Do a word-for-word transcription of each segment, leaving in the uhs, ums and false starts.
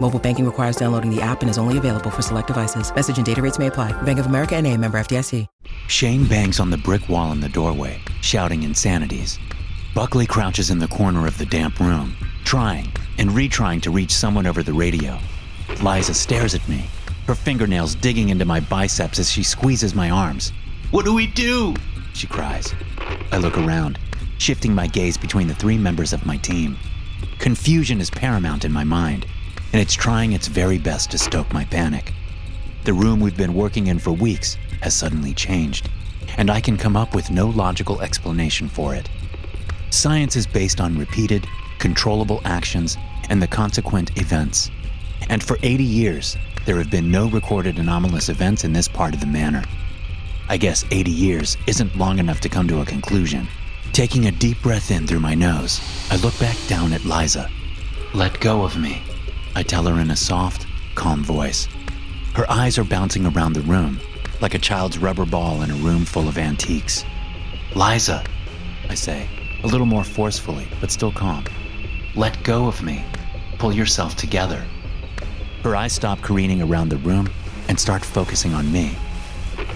Mobile banking requires downloading the app and is only available for select devices. Message and data rates may apply. Bank of America N A, member F D I C. Shane bangs on the brick wall in the doorway, shouting insanities. Buckley crouches in the corner of the damp room, trying and retrying to reach someone over the radio. Liza stares at me, her fingernails digging into my biceps as she squeezes my arms. "What do we do?" she cries. I look around, shifting my gaze between the three members of my team. Confusion is paramount in my mind, and it's trying its very best to stoke my panic. The room we've been working in for weeks has suddenly changed, and I can come up with no logical explanation for it. Science is based on repeated, controllable actions and the consequent events. And for eighty years, there have been no recorded anomalous events in this part of the manor. I guess eighty years isn't long enough to come to a conclusion. Taking a deep breath in through my nose, I look back down at Liza. "Let go of me," I tell her in a soft, calm voice. Her eyes are bouncing around the room, like a child's rubber ball in a room full of antiques. "Liza," I say, a little more forcefully, but still calm. "Let go of me. Pull yourself together." Her eyes stop careening around the room and start focusing on me.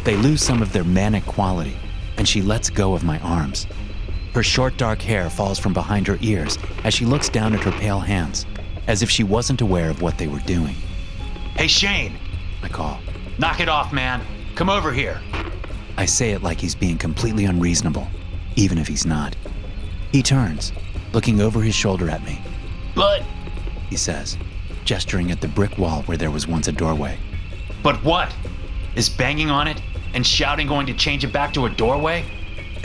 They lose some of their manic quality, and she lets go of my arms. Her short dark hair falls from behind her ears as she looks down at her pale hands, as if she wasn't aware of what they were doing. "Hey, Shane," I call. "Knock it off, man. Come over here." I say it like he's being completely unreasonable, even if he's not. He turns, looking over his shoulder at me. "But," he says, gesturing at the brick wall where there was once a doorway. "But what? Is banging on it and shouting going to change it back to a doorway?"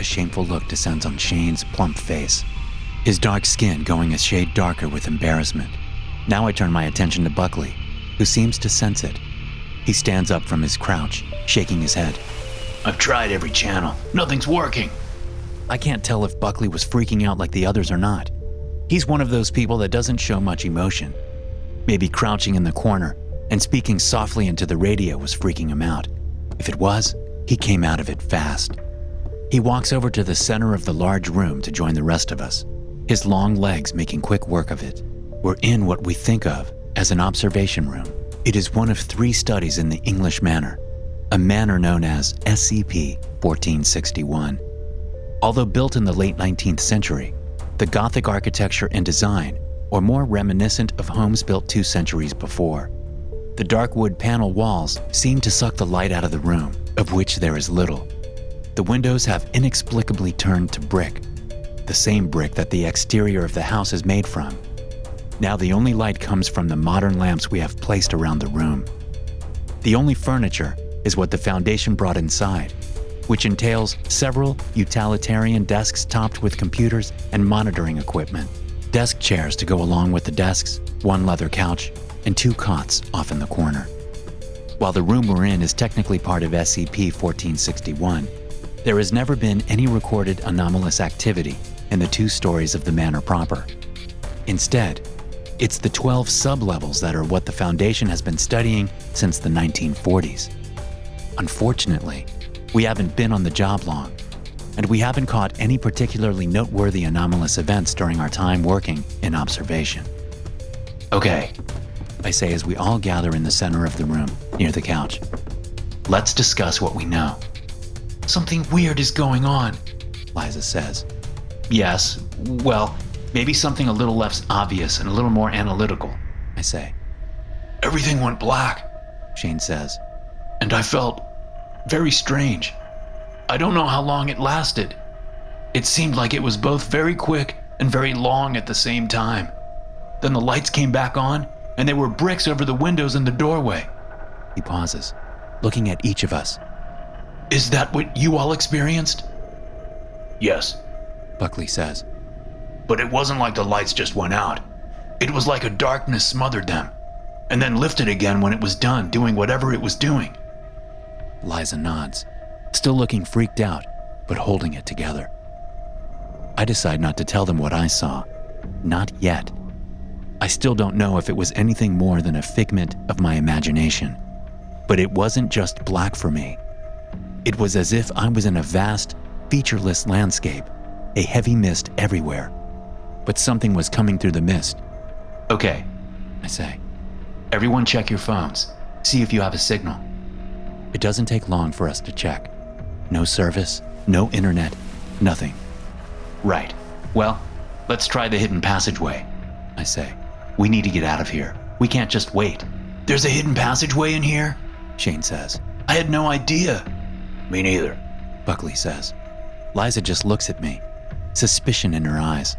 A shameful look descends on Shane's plump face, his dark skin going a shade darker with embarrassment. Now I turn my attention to Buckley, who seems to sense it. He stands up from his crouch, shaking his head. "I've tried every channel. Nothing's working." I can't tell if Buckley was freaking out like the others or not. He's one of those people that doesn't show much emotion. Maybe crouching in the corner and speaking softly into the radio was freaking him out. If it was, he came out of it fast. He walks over to the center of the large room to join the rest of us, his long legs making quick work of it. We're in what we think of as an observation room. It is one of three studies in the English manor, a manor known as S C P fourteen sixty-one. Although built in the late nineteenth century, the Gothic architecture and design are more reminiscent of homes built two centuries before. The dark wood panel walls seem to suck the light out of the room, of which there is little. The windows have inexplicably turned to brick, the same brick that the exterior of the house is made from. Now the only light comes from the modern lamps we have placed around the room. The only furniture is what the Foundation brought inside, which entails several utilitarian desks topped with computers and monitoring equipment, desk chairs to go along with the desks, one leather couch, and two cots off in the corner. While the room we're in is technically part of S C P fourteen sixty-one, there has never been any recorded anomalous activity in the two stories of the manor proper. Instead, it's the twelve sublevels that are what the Foundation has been studying since the nineteen forties. Unfortunately, we haven't been on the job long, and we haven't caught any particularly noteworthy anomalous events during our time working in observation. "Okay," I say as we all gather in the center of the room, near the couch. "Let's discuss what we know." "Something weird is going on," Liza says. "Yes, well, maybe something a little less obvious and a little more analytical," I say. "Everything went black," Shane says, "and I felt very strange. I don't know how long it lasted. It seemed like it was both very quick and very long at the same time. Then the lights came back on, and there were bricks over the windows and the doorway. He pauses, looking at each of us. Is that what you all experienced? Yes, Buckley says. But it wasn't like the lights just went out. It was like a darkness smothered them, and then lifted again when it was done, doing whatever it was doing. Liza nods, still looking freaked out, but holding it together. I decide not to tell them what I saw. Not yet. I still don't know if it was anything more than a figment of my imagination. But it wasn't just black for me. It was as if I was in a vast, featureless landscape, a heavy mist everywhere. But something was coming through the mist. Okay, I say. Everyone check your phones. See if you have a signal. It doesn't take long for us to check. No service, no internet, nothing. Right. Well, let's try the hidden passageway, I say. We need to get out of here. We can't just wait. There's a hidden passageway in here? Shane says. I had no idea. Me neither, Buckley says. Liza just looks at me, suspicion in her eyes.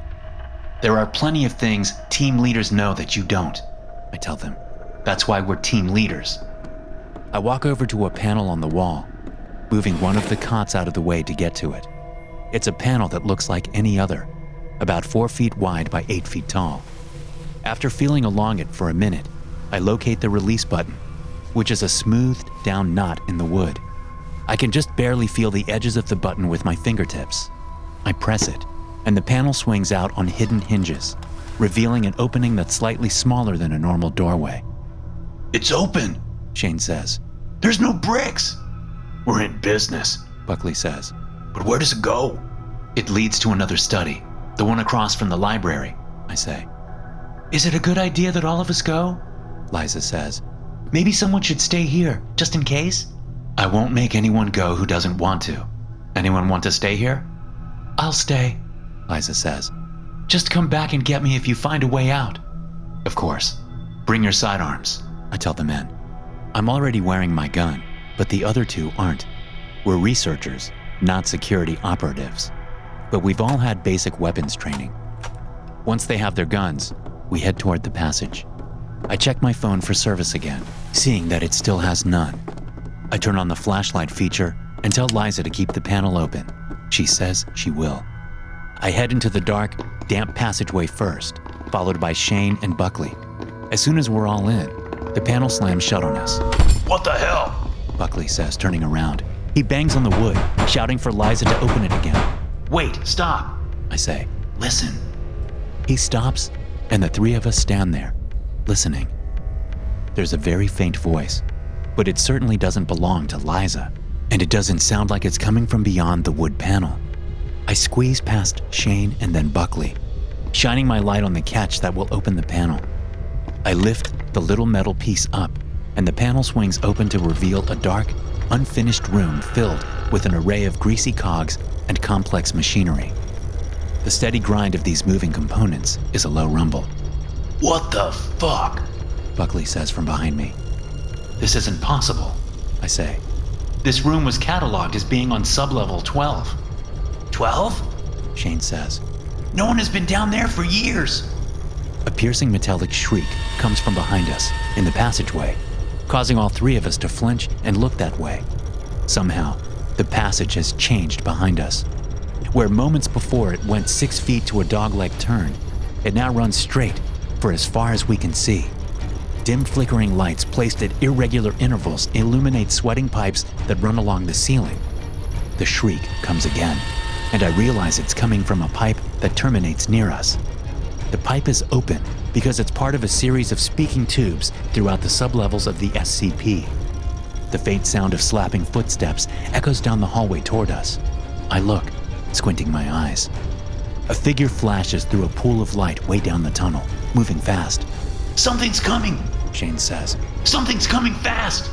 There are plenty of things team leaders know that you don't, I tell them. That's why we're team leaders. I walk over to a panel on the wall, moving one of the cots out of the way to get to it. It's a panel that looks like any other, about four feet wide by eight feet tall. After feeling along it for a minute, I locate the release button, which is a smoothed down knot in the wood. I can just barely feel the edges of the button with my fingertips. I press it, and the panel swings out on hidden hinges, revealing an opening that's slightly smaller than a normal doorway. It's open, Shane says. There's no bricks. We're in business, Buckley says. But where does it go? It leads to another study, the one across from the library, I say. Is it a good idea that all of us go? Liza says. Maybe someone should stay here, just in case. I won't make anyone go who doesn't want to. Anyone want to stay here? I'll stay, Liza says. Just come back and get me if you find a way out. Of course. Bring your sidearms, I tell the men. I'm already wearing my gun, but the other two aren't. We're researchers, not security operatives. But we've all had basic weapons training. Once they have their guns, we head toward the passage. I check my phone for service again, seeing that it still has none. I turn on the flashlight feature and tell Liza to keep the panel open. She says she will. I head into the dark, damp passageway first, followed by Shane and Buckley. As soon as we're all in, the panel slams shut on us. What the hell? Buckley says, turning around. He bangs on the wood, shouting for Liza to open it again. Wait, stop, I say. Listen. He stops, and the three of us stand there, listening. There's a very faint voice, but it certainly doesn't belong to Liza, and it doesn't sound like it's coming from beyond the wood panel. I squeeze past Shane and then Buckley, shining my light on the catch that will open the panel. I lift the little metal piece up, and the panel swings open to reveal a dark, unfinished room filled with an array of greasy cogs and complex machinery. The steady grind of these moving components is a low rumble. What the fuck? Buckley says from behind me. This isn't possible, I say. This room was cataloged as being on sublevel twelve. twelve? Shane says. No one has been down there for years. A piercing metallic shriek comes from behind us in the passageway, causing all three of us to flinch and look that way. Somehow, the passage has changed behind us. Where moments before it went six feet to a dogleg turn, it now runs straight for as far as we can see. Dim flickering lights placed at irregular intervals illuminate sweating pipes that run along the ceiling. The shriek comes again, and I realize it's coming from a pipe that terminates near us. The pipe is open because it's part of a series of speaking tubes throughout the sublevels of the S C P. The faint sound of slapping footsteps echoes down the hallway toward us. I look, squinting my eyes. A figure flashes through a pool of light way down the tunnel, moving fast. Something's coming, Shane says. Something's coming fast.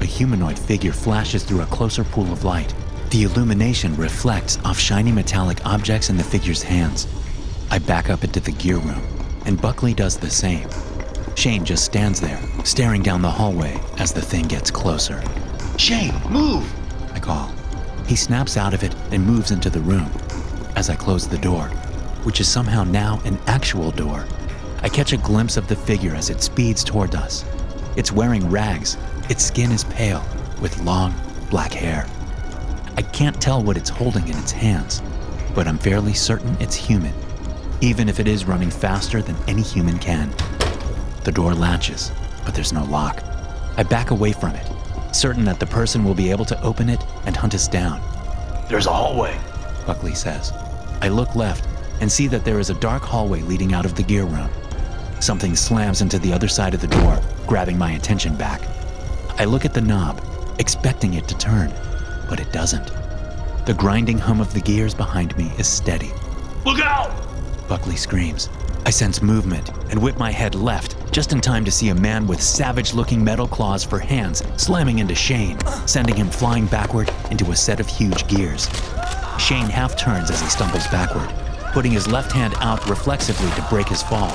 A humanoid figure flashes through a closer pool of light. The illumination reflects off shiny metallic objects in the figure's hands. I back up into the gear room, and Buckley does the same. Shane just stands there, staring down the hallway as the thing gets closer. Shane, move! I call. He snaps out of it and moves into the room. As I close the door, which is somehow now an actual door. I catch a glimpse of the figure as it speeds toward us. It's wearing rags. Its skin is pale, with long, black hair. I can't tell what it's holding in its hands, but I'm fairly certain it's human, even if it is running faster than any human can. The door latches, but there's no lock. I back away from it, certain that the person will be able to open it and hunt us down. "There's a hallway," Buckley says. I look left and see that there is a dark hallway leading out of the gear room. Something slams into the other side of the door, grabbing my attention back. I look at the knob, expecting it to turn, but it doesn't. The grinding hum of the gears behind me is steady. "Look out!" Buckley screams. I sense movement and whip my head left, just in time to see a man with savage-looking metal claws for hands slamming into Shane, sending him flying backward into a set of huge gears. Shane half turns as he stumbles backward, putting his left hand out reflexively to break his fall.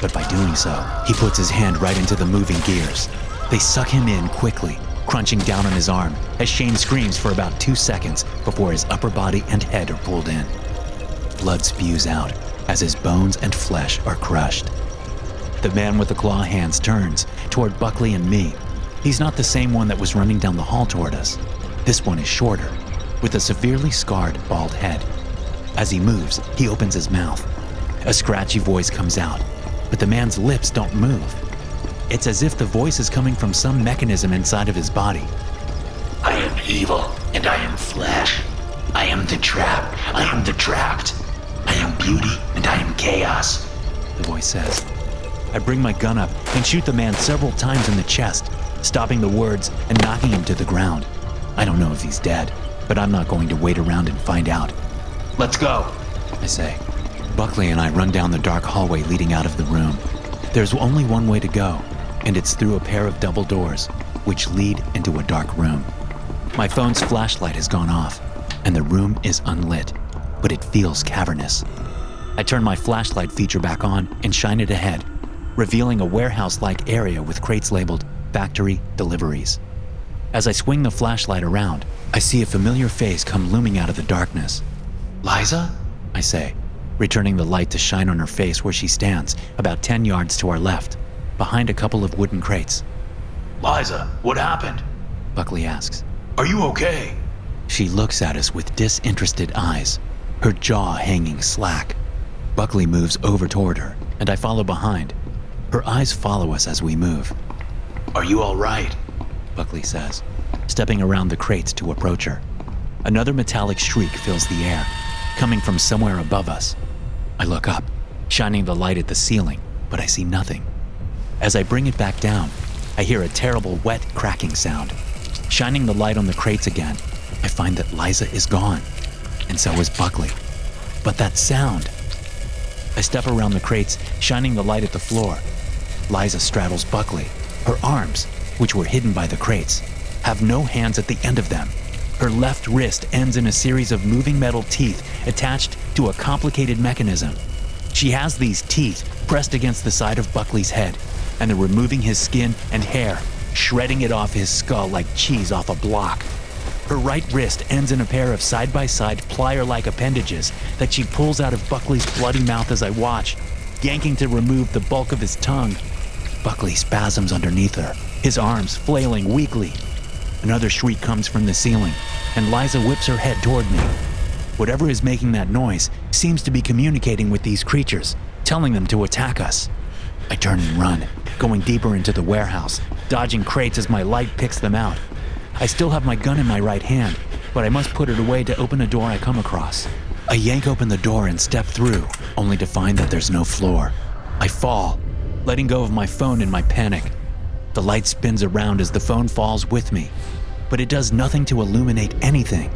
But by doing so, he puts his hand right into the moving gears. They suck him in quickly, crunching down on his arm as Shane screams for about two seconds before his upper body and head are pulled in. Blood spews out as his bones and flesh are crushed. The man with the claw hands turns toward Buckley and me. He's not the same one that was running down the hall toward us. This one is shorter, with a severely scarred, bald head. As he moves, he opens his mouth. A scratchy voice comes out, but the man's lips don't move. It's as if the voice is coming from some mechanism inside of his body. "I am evil, and I am flesh. I am the trap, I am the trapped. I am beauty, and I am chaos," the voice says. I bring my gun up and shoot the man several times in the chest, stopping the words and knocking him to the ground. I don't know if he's dead, but I'm not going to wait around and find out. "Let's go," I say. Buckley and I run down the dark hallway leading out of the room. There's only one way to go, and it's through a pair of double doors, which lead into a dark room. My phone's flashlight has gone off, and the room is unlit, but it feels cavernous. I turn my flashlight feature back on and shine it ahead, revealing a warehouse-like area with crates labeled Factory Deliveries. As I swing the flashlight around, I see a familiar face come looming out of the darkness. "Liza?" I say, returning the light to shine on her face where she stands, about ten yards to our left, behind a couple of wooden crates. "Liza, what happened?" Buckley asks. "Are you okay?" She looks at us with disinterested eyes, her jaw hanging slack. Buckley moves over toward her, and I follow behind. Her eyes follow us as we move. "Are you all right?" Buckley says, stepping around the crates to approach her. Another metallic shriek fills the air, coming from somewhere above us. I look up, shining the light at the ceiling, but I see nothing. As I bring it back down, I hear a terrible wet cracking sound. Shining the light on the crates again, I find that Liza is gone. And so is Buckley. But that sound! I step around the crates, shining the light at the floor. Liza straddles Buckley. Her arms, which were hidden by the crates, have no hands at the end of them. Her left wrist ends in a series of moving metal teeth attached to a complicated mechanism. She has these teeth pressed against the side of Buckley's head, and they're removing his skin and hair, shredding it off his skull like cheese off a block. Her right wrist ends in a pair of side-by-side plier-like appendages that she pulls out of Buckley's bloody mouth as I watch, yanking to remove the bulk of his tongue. Buckley spasms underneath her, his arms flailing weakly. Another shriek comes from the ceiling, and Liza whips her head toward me. Whatever is making that noise seems to be communicating with these creatures, telling them to attack us. I turn and run, going deeper into the warehouse, dodging crates as my light picks them out. I still have my gun in my right hand, but I must put it away to open a door I come across. I yank open the door and step through, only to find that there's no floor. I fall, letting go of my phone in my panic. The light spins around as the phone falls with me, but it does nothing to illuminate anything.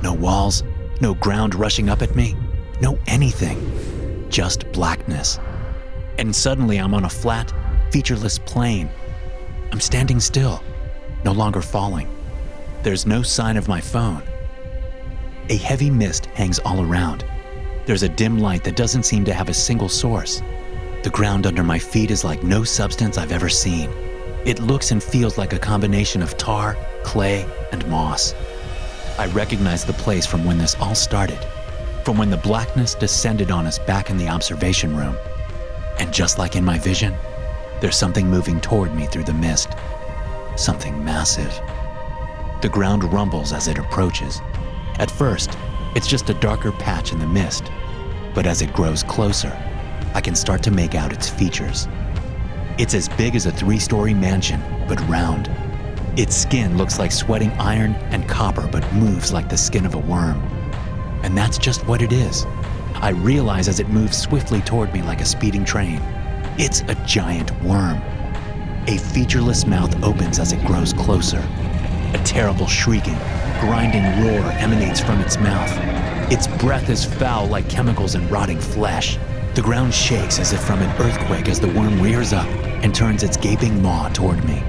No walls, no ground rushing up at me, no anything, just blackness. And suddenly I'm on a flat, featureless plain. I'm standing still, no longer falling. There's no sign of my phone. A heavy mist hangs all around. There's a dim light that doesn't seem to have a single source. The ground under my feet is like no substance I've ever seen. It looks and feels like a combination of tar, clay, and moss. I recognize the place from when this all started. from when the blackness descended on us back in the observation room. And just like in my vision, there's something moving toward me through the mist. Something massive. The ground rumbles as it approaches. At first, it's just a darker patch in the mist, but as it grows closer, I can start to make out its features. It's as big as a three-story mansion, but round. Its skin looks like sweating iron and copper, but moves like the skin of a worm. And that's just what it is. I realize as it moves swiftly toward me like a speeding train. It's a giant worm. A featureless mouth opens as it grows closer. A terrible shrieking, grinding roar emanates from its mouth. Its breath is foul like chemicals in rotting flesh. The ground shakes as if from an earthquake as the worm rears up and turns its gaping maw toward me.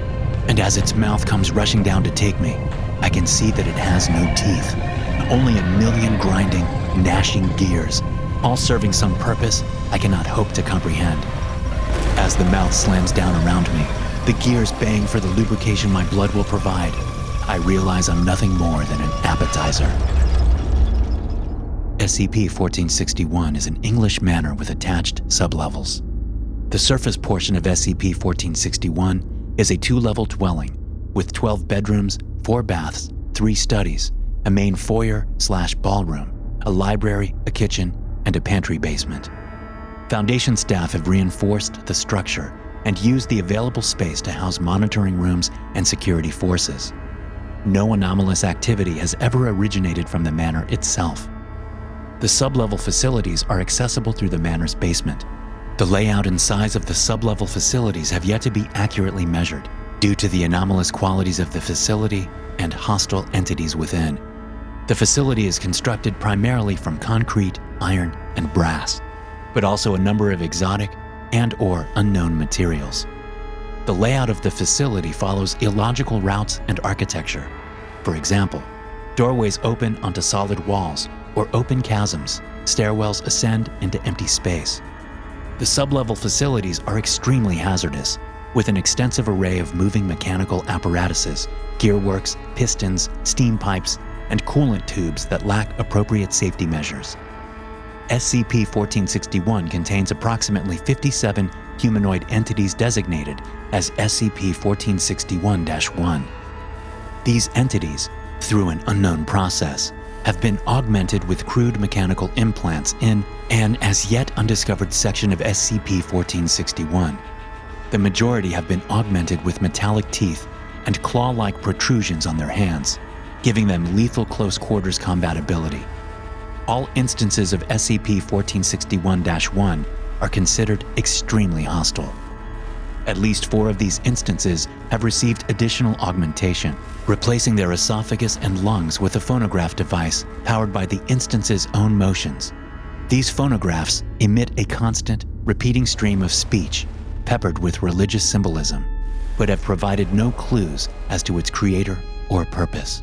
And as its mouth comes rushing down to take me, I can see that it has no teeth. Only a million grinding, gnashing gears, all serving some purpose I cannot hope to comprehend. As the mouth slams down around me, the gears bang for the lubrication my blood will provide. I realize I'm nothing more than an appetizer. S C P fourteen sixty-one is an English manor with attached sublevels. The surface portion of S C P fourteen sixty-one is a two-level dwelling with twelve bedrooms, four baths, three studies, a main foyer slash ballroom, a library, a kitchen, and a pantry basement. Foundation staff have reinforced the structure and used the available space to house monitoring rooms and security forces. No anomalous activity has ever originated from the manor itself. The sublevel facilities are accessible through the manor's basement. The layout and size of the sublevel facilities have yet to be accurately measured due to the anomalous qualities of the facility and hostile entities within. The facility is constructed primarily from concrete, iron, and brass, but also a number of exotic and/or unknown materials. The layout of the facility follows illogical routes and architecture. For example, doorways open onto solid walls or open chasms, stairwells ascend into empty space. The sublevel facilities are extremely hazardous, with an extensive array of moving mechanical apparatuses, gearworks, pistons, steam pipes, and coolant tubes that lack appropriate safety measures. S C P fourteen sixty-one contains approximately fifty-seven humanoid entities designated as S C P fourteen sixty-one dash one. These entities, through an unknown process, have been augmented with crude mechanical implants in an as yet undiscovered section of S C P fourteen sixty-one. The majority have been augmented with metallic teeth and claw-like protrusions on their hands, giving them lethal close-quarters combatability. All instances of S C P fourteen sixty-one dash one are considered extremely hostile. At least four of these instances have received additional augmentation, replacing their esophagus and lungs with a phonograph device powered by the instance's own motions. These phonographs emit a constant, repeating stream of speech, peppered with religious symbolism, but have provided no clues as to its creator or purpose.